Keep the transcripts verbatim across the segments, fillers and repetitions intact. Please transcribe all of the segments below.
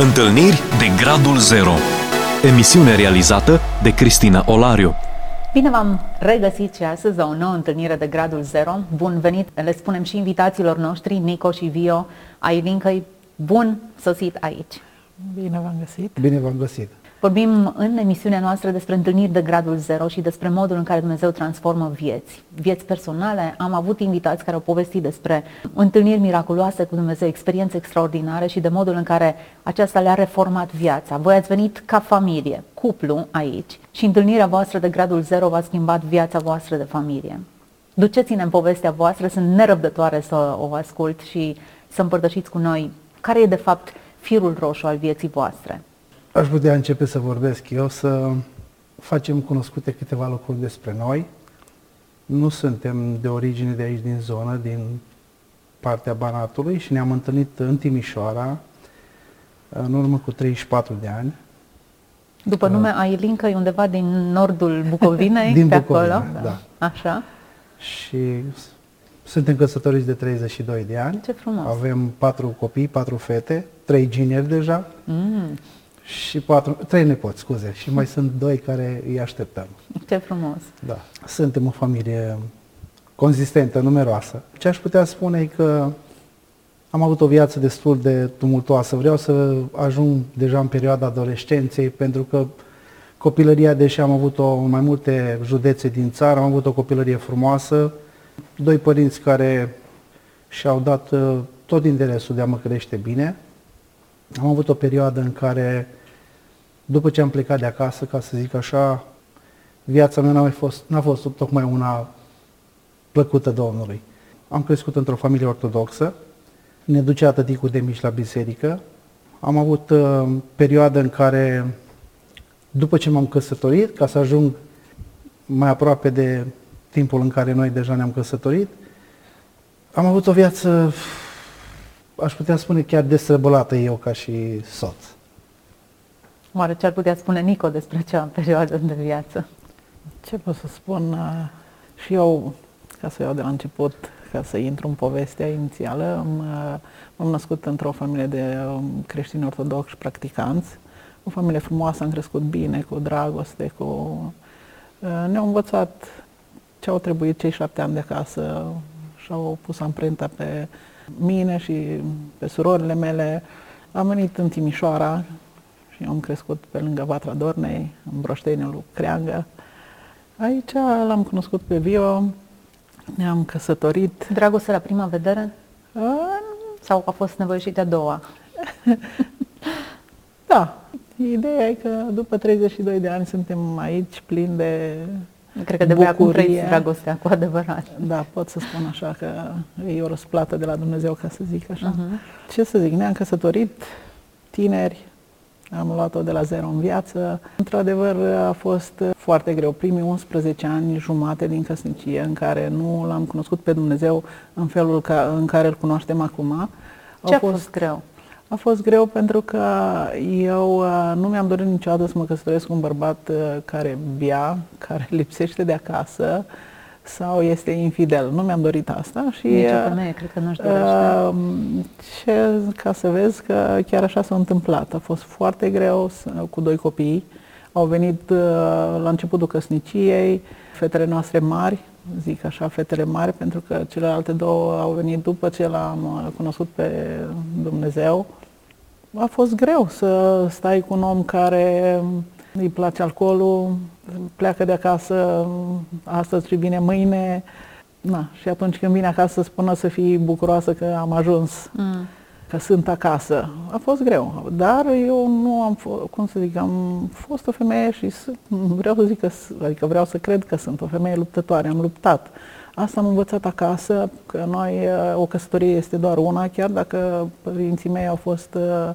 Întâlniri de Gradul Zero. Emisiune realizată de Cristina Olariu. Bine v-am regăsit și astăzi la o nouă întâlnire de Gradul Zero. Bun venit, le spunem și invitațiilor noștri, Nico și Vio. Ailin Căi, bun sosit aici. Bine v-am găsit. Bine v-am găsit. Vorbim în emisiunea noastră despre întâlniri de Gradul Zero și despre modul în care Dumnezeu transformă vieți, vieți personale. Am avut invitați care au povestit despre întâlniri miraculoase cu Dumnezeu, experiențe extraordinare și de modul în care aceasta le-a reformat viața. Voi ați venit ca familie, cuplu aici și întâlnirea voastră de Gradul Zero v-a schimbat viața voastră de familie. Duceți-ne în povestea voastră, sunt nerăbdătoare să o ascult și să împărtășiți cu noi care e de fapt firul roșu al vieții voastre. Aș putea începe să vorbesc eu, să facem cunoscute câteva lucruri despre noi. Nu suntem de origine de aici, din zonă, din partea Banatului și ne-am întâlnit în Timișoara în urmă cu treizeci și patru de ani. După uh, nume Ilincă, e undeva din nordul Bucovinei, din pe Bucovina, acolo. Da. Așa. Și suntem căsătoriți de treizeci și doi de ani. Ce frumos! Avem patru copii, patru fete, trei gineri deja. Mm. Și patru, trei nepoți, scuze, și mai sunt doi care îi așteptăm. Ce frumos! Da. Suntem o familie consistentă, numeroasă. Ce aș putea spune e că am avut o viață destul de tumultoasă. Vreau să ajung deja în perioada adolescenței, pentru că copilăria, deși am avut-o în mai multe județe din țară, am avut o copilărie frumoasă, doi părinți care și-au dat tot interesul de a mă crește bine. Am avut o perioadă în care, după ce am plecat de acasă, ca să zic așa, viața mea n-a fost, n-a fost tocmai una plăcută Domnului. Am crescut într-o familie ortodoxă, ne ducea tăticul de mici la biserică. Am avut uh, perioadă în care, după ce m-am căsătorit, ca să ajung mai aproape de timpul în care noi deja ne-am căsătorit, am avut o viață, aș putea spune, chiar destrăbălată eu ca și soț. Oare ce ar putea spune Nico despre acea perioadă de viață? Ce pot să spun? Și eu, ca să iau de la început, ca să intru în povestea inițială, m-am născut într-o familie de creștini ortodocși practicanți. O familie frumoasă, am crescut bine, cu dragoste, cu... ne-au învățat ce au trebuit cei șapte ani de acasă și au pus amprenta pe mine și pe surorile mele. Am venit în Timișoara și am crescut pe lângă Vatra Dornei, în Broșteniul, Creangă. Aici l-am cunoscut pe Vio, ne-am căsătorit. Dragoste la prima vedere? A... Sau a fost nevoie și de a doua? Da. Ideea e că după treizeci și doi de ani suntem aici plini de... Cred că de bucurie. Acum trăiți dragostea cu adevărat. Da, pot să spun așa că e o răsplată de la Dumnezeu, ca să zic așa. Uh-huh. Ce să zic, ne-am căsătorit tineri, am luat-o de la zero în viață. Într-adevăr a fost foarte greu. Primii unsprezece ani jumate din căsnicie în care nu l-am cunoscut pe Dumnezeu în felul ca, în care îl cunoaștem acum. Ce a fost, fost greu? A fost greu pentru că eu nu mi-am dorit niciodată să mă căsătoresc cu un bărbat care bea, care lipsește de acasă sau este infidel. Nu mi-am dorit asta și... Nici o femeie, cred că nu-și dorește. Și ca să vezi că chiar așa s-a întâmplat. A fost foarte greu cu doi copii. Au venit la începutul căsniciei fetele noastre mari, zic așa, fetele mari, pentru că celelalte două au venit după ce l-am cunoscut pe Dumnezeu. A fost greu să stai cu un om care îi place alcoolul, pleacă de acasă astăzi și vine mâine. Na, și atunci când vine acasă să spună să fii bucuroasă că am ajuns, mm. că sunt acasă. A fost greu, dar eu nu am f- cum să zic, am fost o femeie și vreau să zic că, adică vreau să cred că sunt o femeie luptătoare, am luptat. Asta am învățat acasă, că noi, o căsătorie este doar una, chiar dacă părinții mei au fost uh,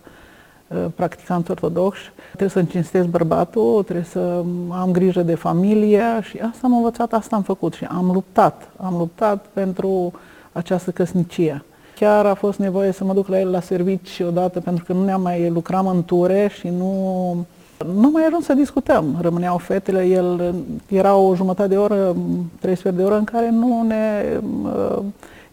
practicanți ortodoxi. Trebuie să-mi cinstesc bărbatul, trebuie să am grijă de familie și asta am învățat, asta am făcut și am luptat. Am luptat pentru această căsnicie. Chiar a fost nevoie să mă duc la el la servici odată, pentru că nu ne-am mai lucram în ture și nu, nu mai ajuns să discutăm. Rămâneau fetele, el era o jumătate de oră, trei sfert de oră în care nu ne uh,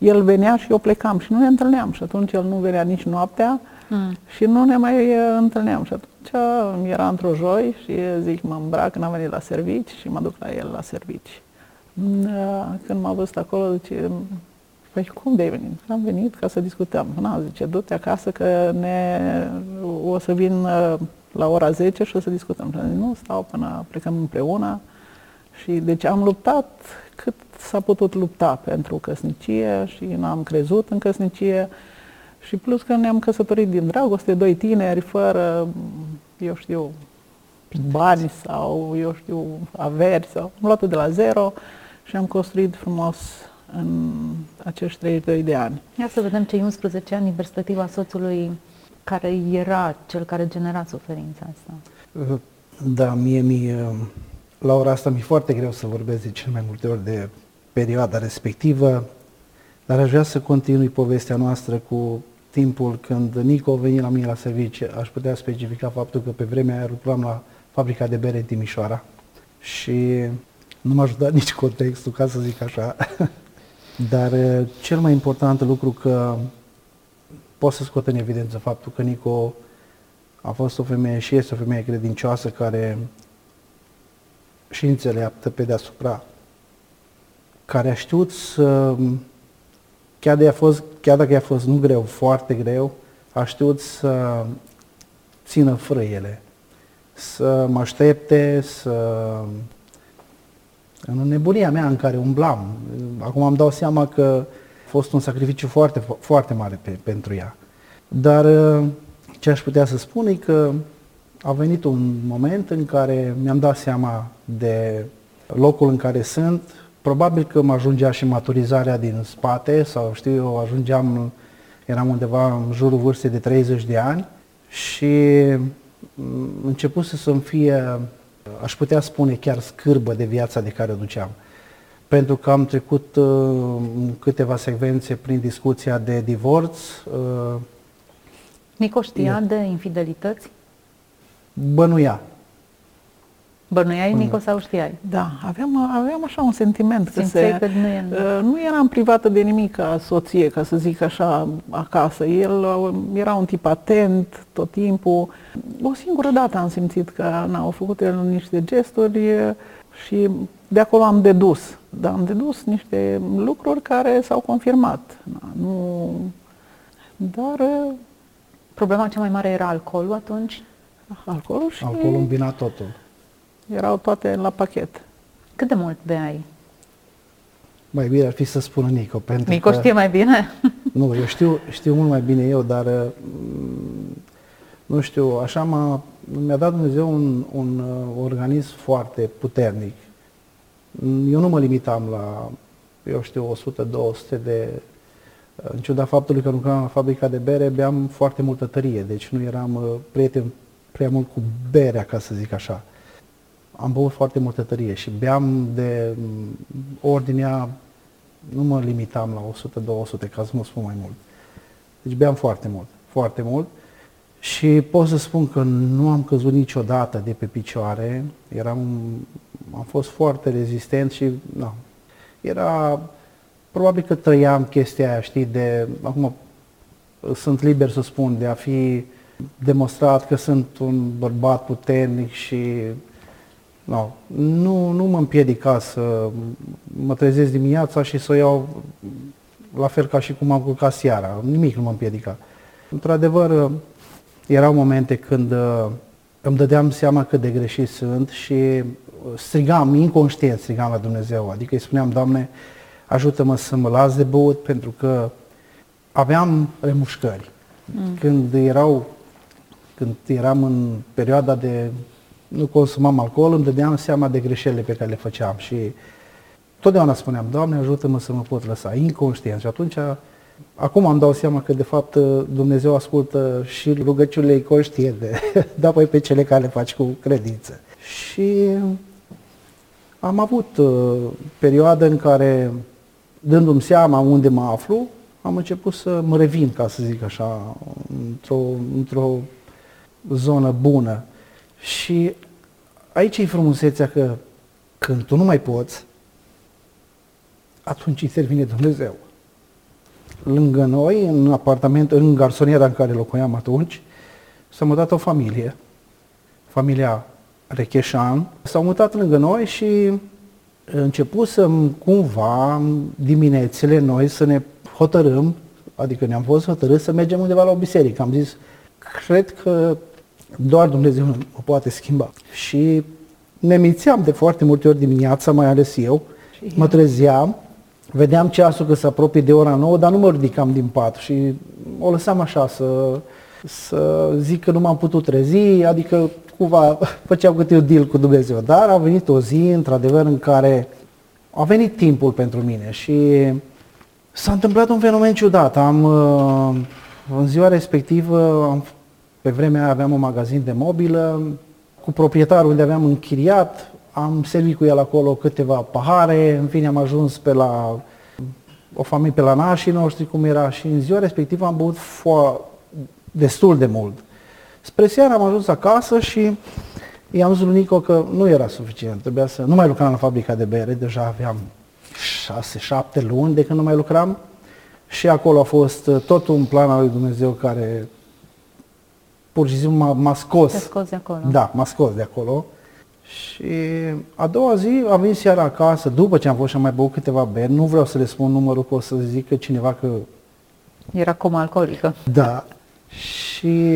el venea și eu plecam și nu ne întâlneam și atunci el nu venea nici noaptea mm. și nu ne mai întâlneam și atunci era într-o joi și zic mă îmbrac, n-am venit la servici și mă duc la el la servici. Când m-a văzut acolo, zice, păi cum de-ai venit? Am venit ca să discutăm. Na, zice, du-te acasă că ne... o să vin la ora zece și o să discutăm. Zice, nu, stau până plecăm împreună. Și deci am luptat cât s-a putut lupta pentru căsnicie și n-am crezut în căsnicie. Și plus că ne-am căsătorit din dragoste, doi tineri, fără, eu știu, bani sau, eu știu, averi sau... Am luat-o de la zero și am construit frumos în acești treizeci și doi de ani. Ia să vedem cei unsprezece ani din perspectiva soțului care era cel care genera suferința asta. Da, mie mi la ora asta mi-e foarte greu să vorbesc de cel mai multe ori de perioada respectivă, dar aș vrea să continui povestea noastră cu timpul când Nico a venit la mine la serviciu. Aș putea specifica faptul că pe vremea aia lucram la fabrica de bere în Timișoara și nu m-a ajutat nici contextul, ca să zic așa. Dar cel mai important lucru că pot să scot în evidență faptul că Nico a fost o femeie și este o femeie credincioasă care și înțeleaptă pe deasupra, care a știut să, chiar, de a fost, chiar dacă i-a fost nu greu, foarte greu, a știut să țină frâiele, să mă aștepte, să... În nebunia mea în care umblam, acum îmi dau seama că a fost un sacrificiu foarte, foarte mare pe, pentru ea. Dar ce aș putea să spun e că a venit un moment în care mi-am dat seama de locul în care sunt. Probabil că mă ajungea și maturizarea din spate sau știu eu, ajungeam, eram undeva în jurul vârstei de treizeci de ani și începuse să-mi fie... Aș putea spune chiar scârbă de viața de care o duceam. Pentru că am trecut uh, câteva secvențe prin discuția de divorț. Uh, Nico știa de infidelități? Bănuia. Bănuiai, Nico, sau știai? Da, aveam, aveam așa un sentiment. Simțeai că, se, că nu, e... uh, nu eram privată de nimic ca soție, ca să zic așa, acasă. El uh, era un tip atent tot timpul. O singură dată am simțit că na, au făcut el niște gesturi și de acolo am dedus. Dar am dedus niște lucruri care s-au confirmat. Na, nu... Dar... Uh... Problema cea mai mare era alcoolul atunci? Alcoolul și... Alcoolul îmbina totul. Erau toate la pachet. Cât de mult beai? Mai bine ar fi să spună Nico, pentru Nico că... știe mai bine? Nu, eu știu, știu mult mai bine eu, dar... Nu știu, așa m-a, mi-a dat Dumnezeu un, un organism foarte puternic. Eu nu mă limitam la, eu știu, o sută două sute de... În ciuda faptului că lucram la fabrica de bere, beam foarte multă tărie, deci nu eram prieten prea mult cu berea, ca să zic așa. Am băut foarte multă tărie și beam de ordinea, nu mă limitam la o sută două sute, ca să nu spun mai mult. Deci beam foarte mult, foarte mult și pot să spun că nu am căzut niciodată de pe picioare, eram, am fost foarte rezistent și na, era, probabil că trăiam chestia aia, știi, de, acum sunt liber să spun, de a fi demonstrat că sunt un bărbat puternic și No, nu, nu mă împiedica să mă trezesc dimineața și să o iau la fel ca și cum am culcat seara. Nimic nu mă împiedica. Într-adevăr, erau momente când îmi dădeam seama cât de greșit sunt și strigam, inconștient strigam la Dumnezeu. Adică îi spuneam, Doamne, ajută-mă să mă las de băut, pentru că aveam remușcări. Mm. Când erau, când eram în perioada de... nu consumam alcool, îmi dădeam seama de greșelile pe care le făceam și totdeauna spuneam, Doamne, ajută-mă să mă pot lăsa, inconștient. Și atunci, acum îmi dau seama că, de fapt, Dumnezeu ascultă și rugăciunile inconștiente, dar apoi pe cele care le faci cu credință. Și am avut uh, perioadă în care, dându-mi seama unde mă aflu, am început să mă revin, ca să zic așa, într-o, într-o zonă bună. Și aici e frumusețea că când tu nu mai poți, atunci intervine Dumnezeu. lângă noi, în apartament, în garsoniera în care locuiam atunci, s-a mutat o familie, familia Recheșan. S-au mutat lângă noi și începusem cumva diminețile noi să ne hotărâm, adică ne-am fost hotărâți să mergem undeva la o biserică. Am zis, cred că doar Dumnezeu o poate schimba. Și ne mințeam de foarte multe ori dimineața, mai ales eu. Și mă trezeam, vedeam ceasul că se apropie de ora nouă, dar nu mă ridicam din pat și o lăsam așa să, să zic că nu m-am putut trezi, adică cumva făceam câte un deal cu Dumnezeu. Dar a venit o zi, într-adevăr, în care a venit timpul pentru mine și s-a întâmplat un fenomen ciudat. Am, în ziua respectivă, am, pe vremea aia aveam un magazin de mobilă, cu proprietarul unde aveam închiriat, am servit cu el acolo câteva pahare, în fine am ajuns pe la o familie, pe la nașii noștri, cum era, și în ziua respectivă am băut fo- destul de mult. Spre seară am ajuns acasă și i-am zis lui Nico că nu era suficient, trebuia să... Nu mai lucram la fabrica de bere, deja aveam șase șapte luni de când nu mai lucram și acolo a fost tot un plan al lui Dumnezeu care pur și simplu m-a scos. Te scos de acolo. Da, m-a scos de acolo. Și a doua zi am venit seara acasă, după ce am fost și am mai băut câteva beri, nu vreau să le spun numărul, că o să zică cineva că... Era coma alcoolică. Da. Și...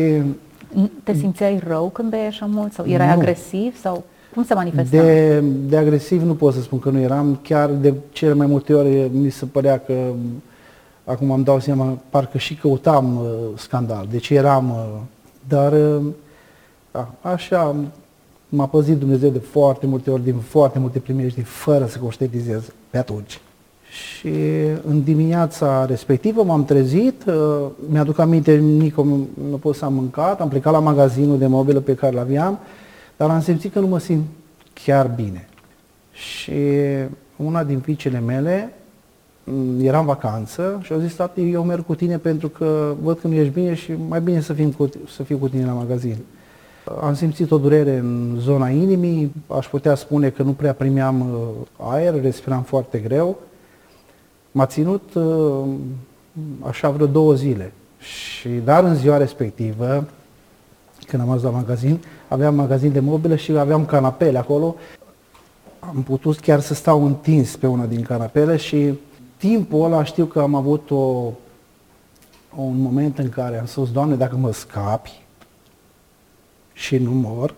Te simțeai rău când bei așa mult? Sau erai nu. agresiv? Sau cum se manifesta? De, de agresiv nu pot să spun că nu eram, chiar de cele mai multe ori mi se părea că, acum îmi dau seama, parcă și căutam uh, scandal, deci eram... Uh, dar uh, da, așa m-a păzit Dumnezeu de foarte multe ori, din foarte multe primejdii, fără să conștientizez pe atunci. Și în dimineața respectivă m-am trezit, uh, mi-aduc aminte, Nico mi-a pus să am mâncat, am plecat la magazinul de mobilă pe care l-aveam, dar am simțit că nu mă simt chiar bine. Și una din fiicele mele, era în vacanță și au zis, tati, eu merg cu tine pentru că văd că nu ești bine și mai bine să, fim cu, să fiu cu tine la magazin. Am simțit o durere în zona inimii, aș putea spune că nu prea primeam aer, respiram foarte greu. M-a ținut așa vreo două zile. Și, dar în ziua respectivă, când am ajuns la magazin, aveam magazin de mobilă și aveam canapele acolo. Am putut chiar să stau întins pe una din canapele și timpul ăla știu că am avut o, un moment în care am spus, Doamne, dacă mă scapi și nu mor,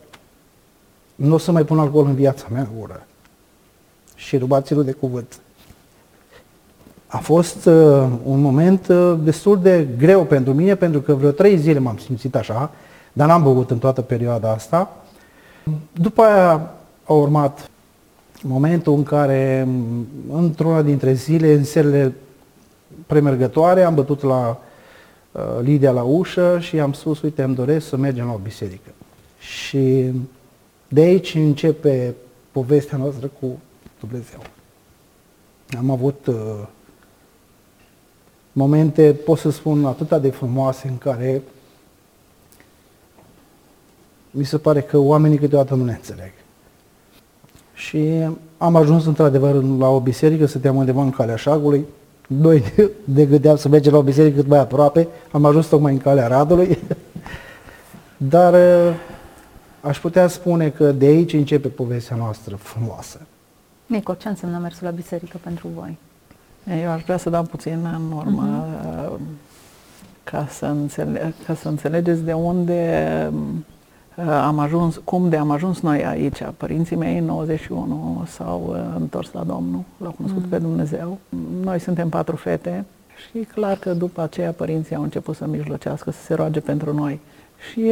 nu o să mai pun alcool în viața mea în gură. Și rubați-l de cuvânt. A fost uh, un moment uh, destul de greu pentru mine, pentru că vreo trei zile m-am simțit așa, dar n-am băut în toată perioada asta. După aia a urmat momentul în care, într-una dintre zile, în serile premergătoare, am bătut la uh, Lidia la ușă și am spus, uite, îmi doresc să mergem la o biserică. Și de aici începe povestea noastră cu Dumnezeu. Am avut uh, momente, pot să spun, atâta de frumoase în care mi se pare că oamenii câteodată nu ne înțeleg. Și am ajuns într-adevăr la o biserică, stăteam undeva în Calea Șagului, noi ne gândeam să mergem la o biserică cât mai aproape, am ajuns tocmai în Calea Radului, dar aș putea spune că de aici începe povestea noastră frumoasă. Nico, ce înseamnă mersul la biserică pentru voi? Eu aș vrea să dau puțin în urmă, uh-huh. ca, să înțele- ca să înțelegeți de unde... Am ajuns, cum de am ajuns noi aici. Părinții mei în nouăzeci și unu s-au întors la Domnul, l-au cunoscut mm. pe Dumnezeu. Noi suntem patru fete și clar că după aceea părinții au început să mijlocească, să se roage pentru noi. Și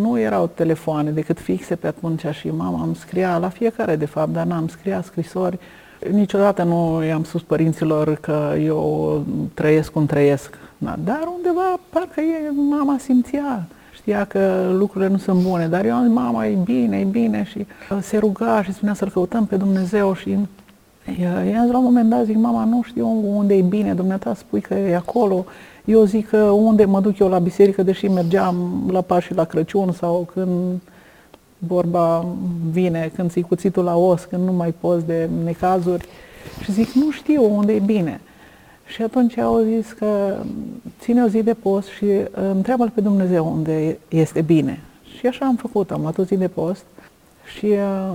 nu erau telefoane decât fixe pe atunci și mama îmi scria la fiecare de fapt, dar n-am scria scrisori. Niciodată nu i-am spus părinților că eu trăiesc cum trăiesc, dar undeva parcă e, mama simțea. Știa că lucrurile nu sunt bune, dar eu am zis, mama, e bine, e bine și se ruga și spunea să-L căutăm pe Dumnezeu și i-am zis la un moment dat, zic, mama, nu știu unde e bine, dumneata spui că e acolo, eu zic că unde mă duc eu la biserică, deși mergeam la Paști la Crăciun sau când vorba vine, când ții cuțitul la os, când nu mai poți de necazuri și zic, nu știu unde e bine. Și atunci au zis că ține o zi de post și întreabă-L pe Dumnezeu unde este bine. Și așa am făcut, am luat o zi de post și uh,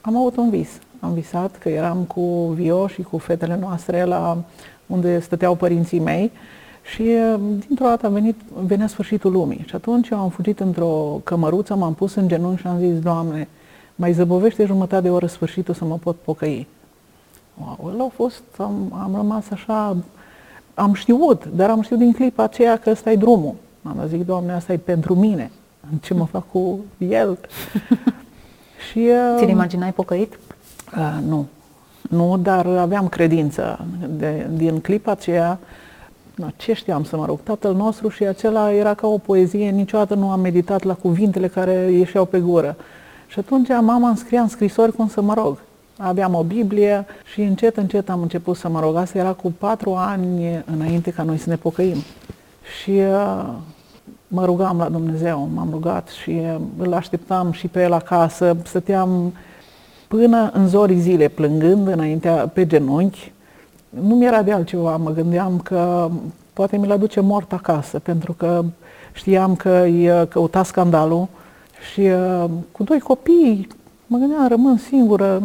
am avut un vis. Am visat că eram cu Vio și cu fetele noastre la unde stăteau părinții mei și uh, dintr-o dată a venit, venea sfârșitul lumii. Și atunci eu am fugit într-o cămăruță, m-am pus în genunchi și am zis: Doamne, mai zăbovește jumătate de oră sfârșitul să mă pot pocăi. Wow, l-au fost, am, am rămas așa, am știut, dar am știut din clipa aceea că ăsta e drumul. Am zis: Doamne, asta e pentru mine. Ce mă fac cu el? Și ți-l imaginai pocăit? Uh, nu. Nu, dar aveam credință. De, din clipa aceea, na, ce știam să mă rog, Tatăl nostru și acela era ca o poezie, niciodată nu am meditat la cuvintele care ieșeau pe gură. Și atunci mama îmi scria în scrisori cum să mă rog. Aveam o Biblie și încet, încet am început să mă rog. Asta era cu patru ani înainte ca noi să ne pocăim. Și... Uh, mă rugam la Dumnezeu, m-am rugat și îl așteptam și pe el acasă. Stăteam până în zorii zile plângând înaintea pe genunchi. Nu mi-era de altceva, mă gândeam că poate mi-l aduce mort acasă, pentru că știam că îi căuta scandalul și cu doi copii mă gândeam, rămân singură,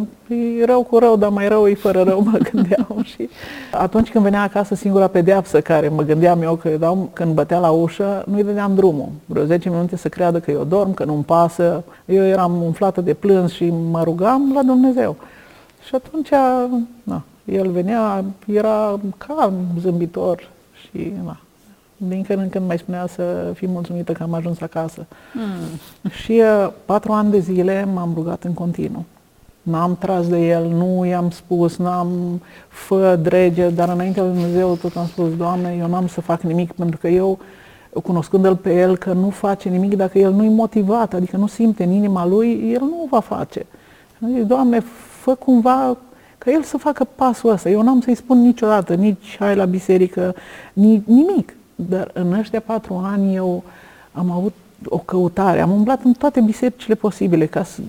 e rău cu rău, dar mai rău e fără rău, mă gândeam. Și atunci când venea acasă, singura pedeapsă care mă gândeam eu că îi dau, când bătea la ușă, nu-i dădeam drumul. Vreo zece minute să creadă că eu dorm, că nu-mi pasă. Eu eram umflată de plâns și mă rugam la Dumnezeu. Și atunci, na, el venea, era calm, zâmbitor și, na, din când în când mai spunea să fii mulțumită că am ajuns acasă. Mm. Și uh, patru ani de zile m-am rugat în continuu. N-am tras de el, nu i-am spus, n-am fă drege, dar înaintea lui Dumnezeu tot am spus: Doamne, eu n-am să fac nimic, pentru că eu, cunoscându-L pe el, că nu face nimic dacă el nu-i motivat, adică nu simte în inima lui, el nu o va face. Zic: Doamne, fă cumva ca el să facă pasul ăsta. Eu n-am să-i spun niciodată, nici hai la biserică, nici, nimic. Dar în ăștia patru ani eu am avut o căutare, am umblat în toate bisericile posibile, ca să...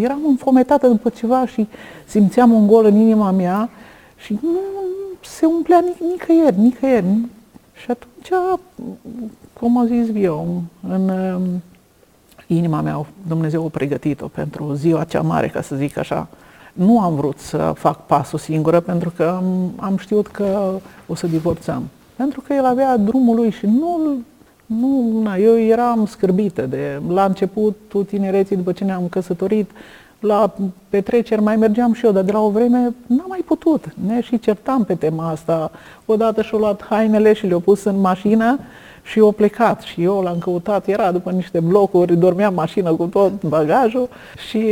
eram înfometată după ceva și simțeam un gol în inima mea și nu se umplea nic- nicăieri, nicăieri. Și atunci, cum a zis eu, în inima mea Dumnezeu a pregătit-o pentru ziua cea mare, ca să zic așa. Nu am vrut să fac pasul singură, pentru că am știut că o să divorțăm. Pentru că el avea drumul lui și nu, nu na, eu eram scârbită de la începutul tinereții, după ce ne-am căsătorit, la petreceri mai mergeam și eu, dar de la o vreme n-am mai putut. Ne și certam pe tema asta. Odată și-o luat hainele și le-o pus în mașină și o plecat. Și eu l-am căutat, era după niște blocuri, dormeam mașină cu tot bagajul și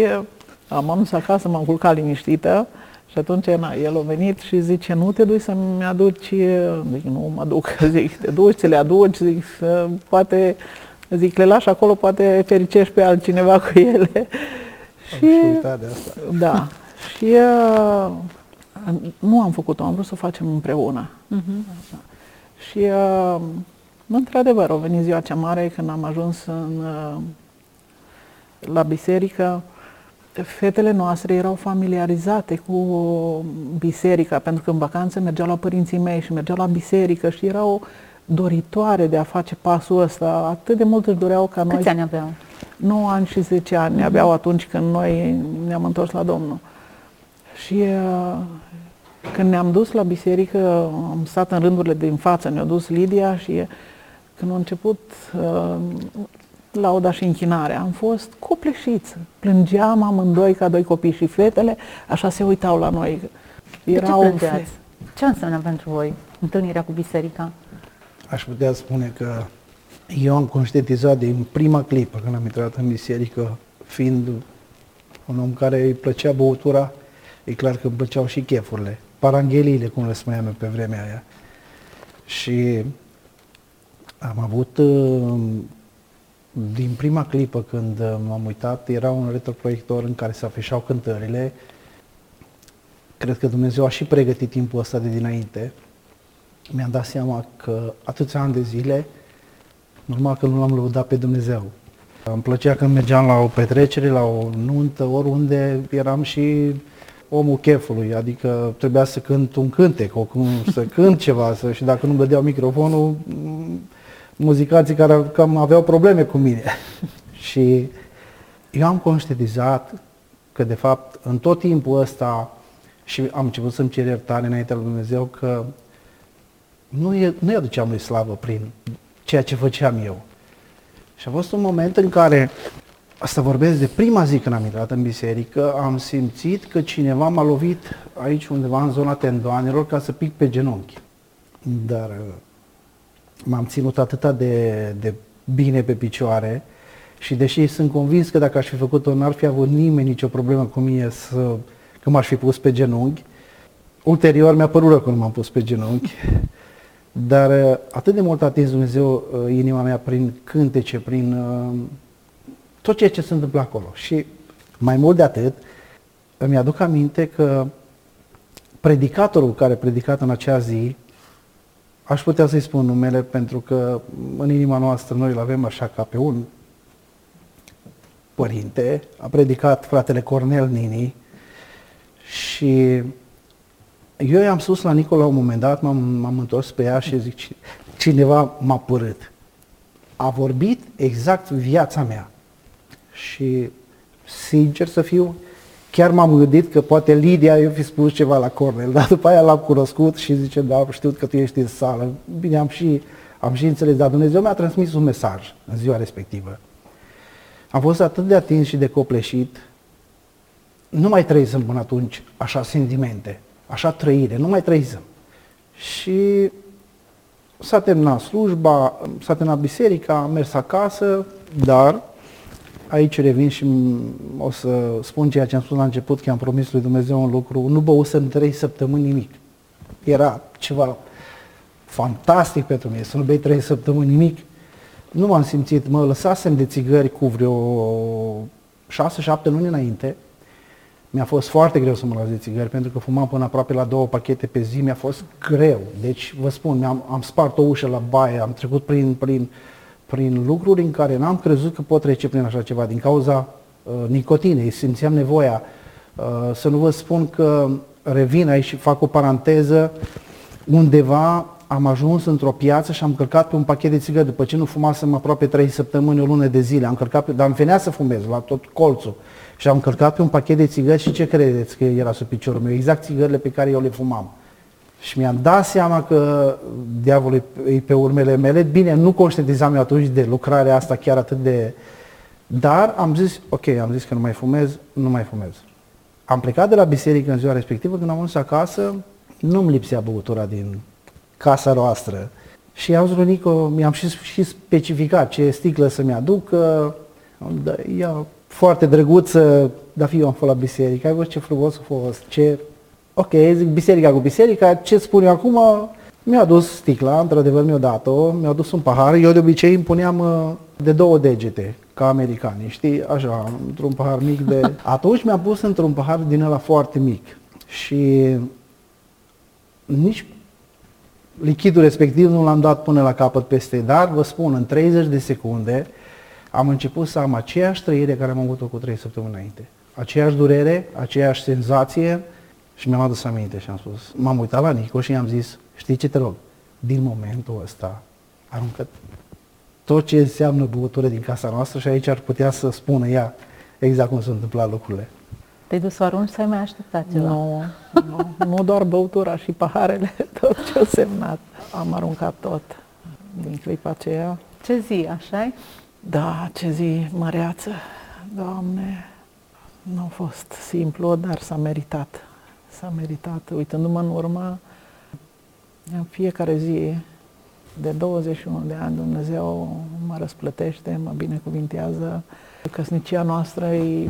am ajuns acasă, m-am culcat liniștită. Și atunci, na, el a venit și zice: nu te duci să-mi aduci? Zic: nu mă duc. Zic: te duci, ți le aduci, zic, poate, zic, le lași acolo, poate fericești pe altcineva cu ele. Am și uitat de asta. Da. Și uh, nu am făcut-o, am vrut să o facem împreună. Uh-huh. Da. Și, uh, într-adevăr, a venit ziua cea mare, când am ajuns în, uh, la biserică. Fetele noastre erau familiarizate cu biserica, pentru că în vacanță mergeau la părinții mei și mergeau la biserică și erau doritoare de a face pasul ăsta. Atât de mult își doreau ca noi... Câți ani aveau? nouă ani și zece ani mm-hmm. aveau atunci când noi ne-am întors la Domnul. Și când ne-am dus la biserică, am stat în rândurile din față, ne-a dus Lidia și când a început... lauda și închinarea. Am fost copleșiți. Plângeam amândoi ca doi copii și fetele, așa se uitau la noi. Erau... De ce plângeați? Ce înseamnă pentru voi întâlnirea cu biserica? Aș putea spune că eu am conștientizat din prima clipă când am intrat în biserică, fiind un om care îi plăcea băutura, e clar că îmi plăceau și chefurile, parangheliile, cum le spuneam eu pe vremea aia. Și am avut... Din prima clipă când m-am uitat, era un retroproiector în care se afișau cântările. Cred că Dumnezeu a și pregătit timpul ăsta de dinainte. Mi-am dat seama că atâția ani de zile, normal că nu l-am lăudat pe Dumnezeu. Îmi plăcea când mergeam la o petrecere, la o nuntă, oriunde eram și omul chefului, adică trebuia să cânt un cântec, o, să cânt ceva, să, și dacă nu-mi dădeau microfonul, muzicații care cam aveau probleme cu mine. Și eu am conștientizat că, de fapt, în tot timpul ăsta, și am început să-mi cer iertare înaintea lui Dumnezeu, că nu e, nu-i aduceam lui slavă prin ceea ce făceam eu. Și a fost un moment în care, asta vorbesc de prima zi când am intrat în biserică, am simțit că cineva m-a lovit aici undeva în zona tendoanelor ca să pic pe genunchi. Dar m-am ținut atâta de, de bine pe picioare și deși sunt convins că dacă aș fi făcut-o n-ar fi avut nimeni nicio problemă cu mine să, că m-aș fi pus pe genunchi. Ulterior mi-a părut că nu m-am pus pe genunchi. Dar atât de mult a atins Dumnezeu inima mea prin cântece, prin uh, tot ceea ce se întâmplă acolo. Și mai mult de atât, îmi aduc aminte că predicatorul care a predicat în acea zi, aș putea să-i spun numele pentru că în inima noastră noi îl avem așa ca pe un părinte, a predicat fratele Cornel Nini și... Eu i-am spus la Nico la un moment dat, m-am, m-am întors pe ea și zic, cineva m-a părât. A vorbit exact viața mea. Și, sincer să fiu, chiar m-am gândit că poate Lidia eu fi spus ceva la Cornel, dar după aia l-am cunoscut și zice, da, știu că tu ești în sală. Bine, am și, am și înțeles, dar Dumnezeu mi-a transmis un mesaj în ziua respectivă. Am fost atât de atins și de copleșit, nu mai trăisem până atunci așa sentimente. Așa trăire, nu mai trăizăm. Și s-a terminat slujba, s-a terminat biserica, am mers acasă, dar aici revin și o să spun ceea ce am spus la început, că am promis lui Dumnezeu un lucru, nu băusem trei săptămâni nimic. Era ceva fantastic pentru mine, să nu bei trei săptămâni nimic. Nu m-am simțit, mă lăsasem de țigări cu vreo șase, șapte luni înainte. Mi-a fost foarte greu să mă las de țigări, pentru că fumam până aproape la două pachete pe zi, mi-a fost greu. Deci, vă spun, am, am spart o ușă la baie, am trecut prin, prin, prin lucruri în care n-am crezut că pot trece prin așa ceva, din cauza uh, nicotinei, simțeam nevoia. Uh, să nu vă spun că revin aici și fac o paranteză, undeva am ajuns într-o piață și am călcat pe un pachet de țigări, după ce nu fumasem aproape trei săptămâni, o lună de zile, am călcat pe, dar îmi venea să fumez la tot colțul. Și am călcat pe un pachet de țigări și ce credeți că era sub piciorul meu? Exact țigările pe care eu le fumam. Și mi-am dat seama că diavolul e pe urmele mele. Bine, nu conștientizam eu atunci de lucrarea asta chiar atât de... Dar am zis, ok, am zis că nu mai fumez, nu mai fumez. Am plecat de la biserică în ziua respectivă, când am ajuns acasă, nu-mi lipsea băutura din casa noastră. Și i-am zis lui Nico, mi-am și, și specificat ce sticlă să-mi aduc, da, ia... Foarte drăguță, dar fiu, am fost la biserică, ai văzut ce frumos a fost, ce... Ok, zic biserica cu biserica, ce spun eu acum? Mi-a adus sticla, într-adevăr mi-a dat-o, mi-a adus un pahar, eu de obicei îmi puneam de două degete, ca americani, știi, așa, într-un pahar mic de... Atunci mi-a pus într-un pahar din ăla foarte mic și nici lichidul respectiv nu l-am dat până la capăt peste, dar vă spun, în treizeci de secunde, am început să am aceeași trăire care am avut-o cu trei săptămâni înainte. Aceeași durere, aceeași senzație și mi-am adus aminte și am spus, m-am uitat la Nico și i-am zis, știi ce te rog, din momentul ăsta aruncă tot ce înseamnă băutură din casa noastră și aici ar putea să spună ea exact cum s-au întâmplat lucrurile. Te-ai dus să arunci să ai mai așteptat ceva? Nu, nu, nu doar băutura și paharele, tot ce a semnat. Am aruncat tot din clipa aceea. Ce zi, așa-i? Da, ce zi măreață, Doamne, nu a fost simplu, dar s-a meritat, s-a meritat. Uitându-mă în urmă, în fiecare zi, de douăzeci și unu de ani, Dumnezeu mă răsplătește, mă binecuvintează. Căsnicia noastră e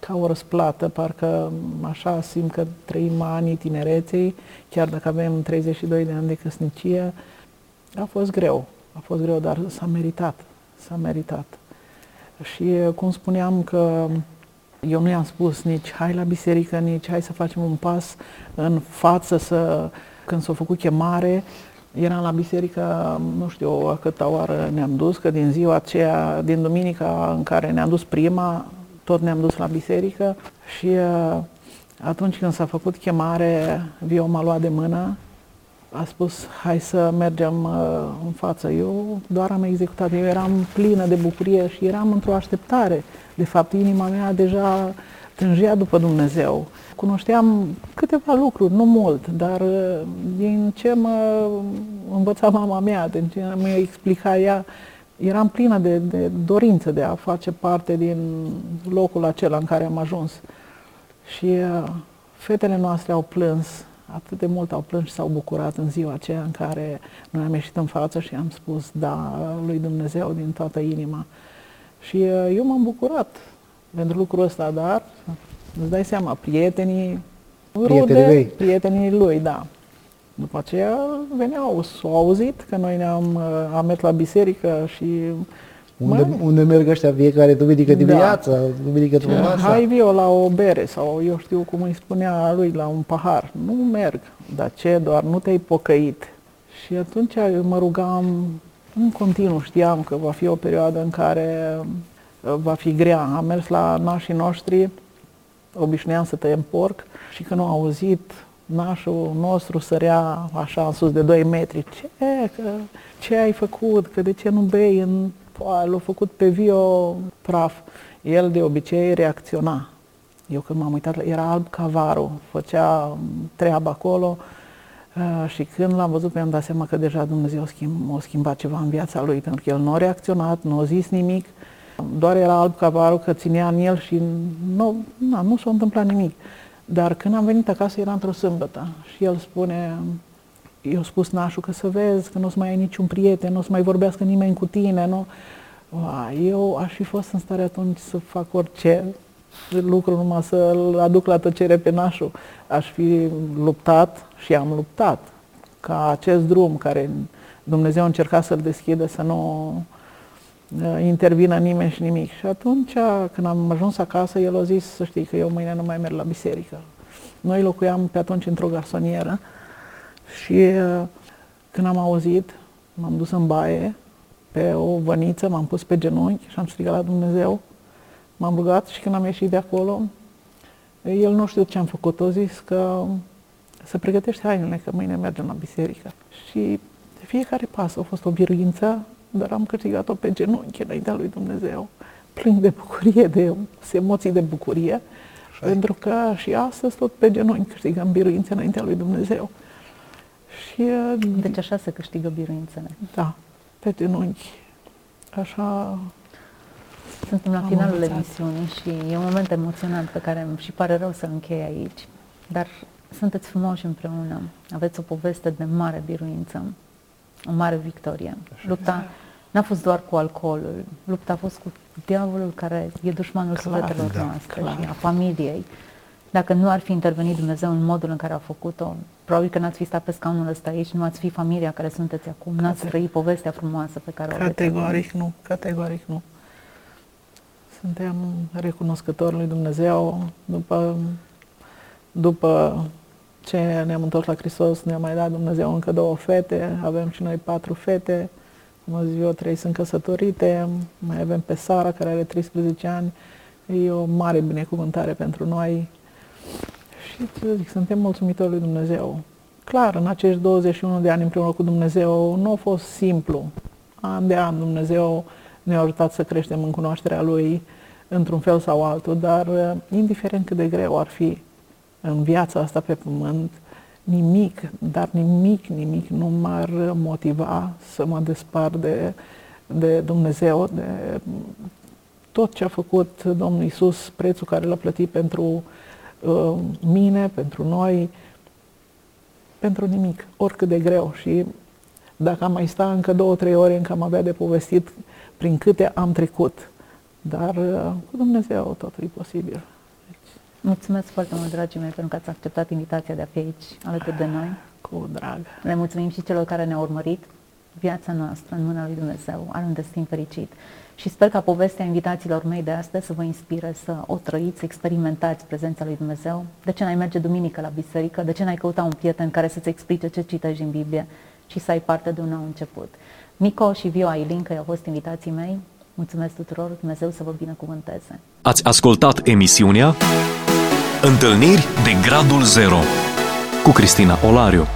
ca o răsplată, parcă așa simt că trăim anii tinereței, chiar dacă avem treizeci și doi de ani de căsnicie. A fost greu, a fost greu, dar s-a meritat. S-a meritat. Și cum spuneam că eu nu i-am spus nici hai la biserică, nici hai să facem un pas în față să... Când s-a făcut chemare, eram la biserică, nu știu a câta oară ne-am dus, că din ziua aceea, din duminica în care ne-am dus prima, tot ne-am dus la biserică și Atunci când s-a făcut chemare, Vio m-a luat de mână, a spus, hai să mergem uh, în față. Eu doar am executat, eu eram plină de bucurie și eram într-o așteptare. De fapt, inima mea deja tânjea după Dumnezeu. Cunoșteam câteva lucruri, nu mult, dar uh, din ce mă învăța mama mea, din ce mă explica ea, eram plină de, de dorință de a face parte din locul acela în care am ajuns. Și uh, fetele noastre au plâns, atât de mult au plâns și s-au bucurat în ziua aceea în care noi am ieșit în față și am spus da lui Dumnezeu din toată inima. Și uh, eu m-am bucurat pentru lucrul ăsta, dar îți dai seama, prietenii rude, lui. prietenii lui, da. După aceea veneau, s-au auzit că noi ne-am am mers la biserică și... Unde, unde merg ăștia fiecare duminică dimineața, da. duminică dimineața? Hai Vio la o bere sau eu știu cum îi spunea lui, la un pahar. Nu merg. Dar ce? Doar nu te-ai pocăit. Și atunci mă rugam în continuu. Știam că va fi o perioadă în care va fi grea. Am mers la nașii noștri, obișnuiam să tăiem porc și când au auzit nașul nostru sărea așa în sus de doi metri. Ce? Că, ce ai făcut? Că de ce nu bei în... L-a făcut pe Vio praf. El de obicei reacționa. Eu când m-am uitat, era alb ca varul, făcea treaba acolo și când l-am văzut mi-am dat seama că deja Dumnezeu a schimbat ceva în viața lui, pentru că el nu a reacționat, nu a zis nimic, doar era alb ca varul că ținea în el și nu, na, nu s-a întâmplat nimic. Dar când am venit acasă era într-o sâmbătă și el spune... Eu spus nașul că să vezi, că nu o să mai ai niciun prieten, nu o să mai vorbească nimeni cu tine, nu? Eu aș fi fost în stare atunci să fac orice lucru, numai să-l aduc la tăcere pe nașul. Aș fi luptat și am luptat ca acest drum care Dumnezeu încerca să-l deschidă, să nu intervină nimeni și nimic. Și atunci, când am ajuns acasă, el a zis, să știi că eu mâine nu mai merg la biserică. Noi locuiam pe atunci într-o garsonieră. Și când am auzit, m-am dus în baie, pe o văniță, m-am pus pe genunchi și am strigat la Dumnezeu. M-am rugat și când am ieșit de acolo, el nu știu ce am făcut, a zis că să pregătește hainele, că mâine mergem la biserică. Și fiecare pas a fost o biruință, dar am câștigat-o pe genunchi înaintea lui Dumnezeu. Plâng de bucurie, de emoții de bucurie, așa. Pentru că și astăzi tot pe genunchi câștigăm biruințe înaintea lui Dumnezeu. Și, deci așa se câștigă biruințele. Da, pe genunchi. Așa... Suntem la finalul emisiunii și e un moment emoționant pe care îmi și pare rău să-l închei aici. Dar sunteți frumoși împreună. Aveți o poveste de mare biruință, o mare victorie. Așa. Lupta n-a fost doar cu alcoolul. Lupta a fost cu diavolul care e dușmanul sufletelor da, noastre clar. Și a familiei. Dacă nu ar fi intervenit Dumnezeu în modul în care a făcut-o, probabil că n-ați fi stat pe scaunul ăsta aici, nu ați fi familia care sunteți acum, Cate... n-ați trăi povestea frumoasă pe care categoric o aveți. Categoric nu, categoric nu. Suntem recunoscători lui Dumnezeu. După, după ce ne-am întors la Hristos, ne-a mai dat Dumnezeu încă două fete, avem și noi patru fete, cum zic eu, trei sunt căsătorite, mai avem pe Sara care are treisprezece ani, e o mare binecuvântare pentru noi. Și să zic, suntem mulțumitori lui Dumnezeu. Clar, în acești douăzeci și unu de ani împreună cu Dumnezeu nu a fost simplu. An de an Dumnezeu ne-a ajutat să creștem în cunoașterea Lui într-un fel sau altul, dar indiferent cât de greu ar fi în viața asta pe pământ, nimic, dar nimic, nimic nu m-ar motiva să mă despart de, de Dumnezeu, de tot ce a făcut Domnul Iisus, prețul care l-a plătit pentru mine, pentru noi, pentru nimic, oricât de greu. Și dacă am mai sta încă două, trei ore, încă am avea de povestit prin câte am trecut. Dar cu Dumnezeu totul e posibil. Deci... Mulțumesc foarte mult, dragii mei, pentru că ați acceptat invitația de a fi aici alături de noi. Cu drag. Le mulțumim și celor care ne-au urmărit. Viața noastră în mâna lui Dumnezeu are un destin fericit. Și sper ca povestea invitațiilor mei de astăzi să vă inspire să o trăiți, să experimentați prezența lui Dumnezeu. De ce n-ai merge duminică la biserică? De ce n-ai căuta un prieten care să-ți explice ce citești din Biblie și să ai parte de un nou început? Nico și Vio, Ilincă, au fost invitații mei. Mulțumesc tuturor, Dumnezeu să vă binecuvânteze. Ați ascultat emisiunea Întâlniri de Gradul Zero cu Cristina Olariu.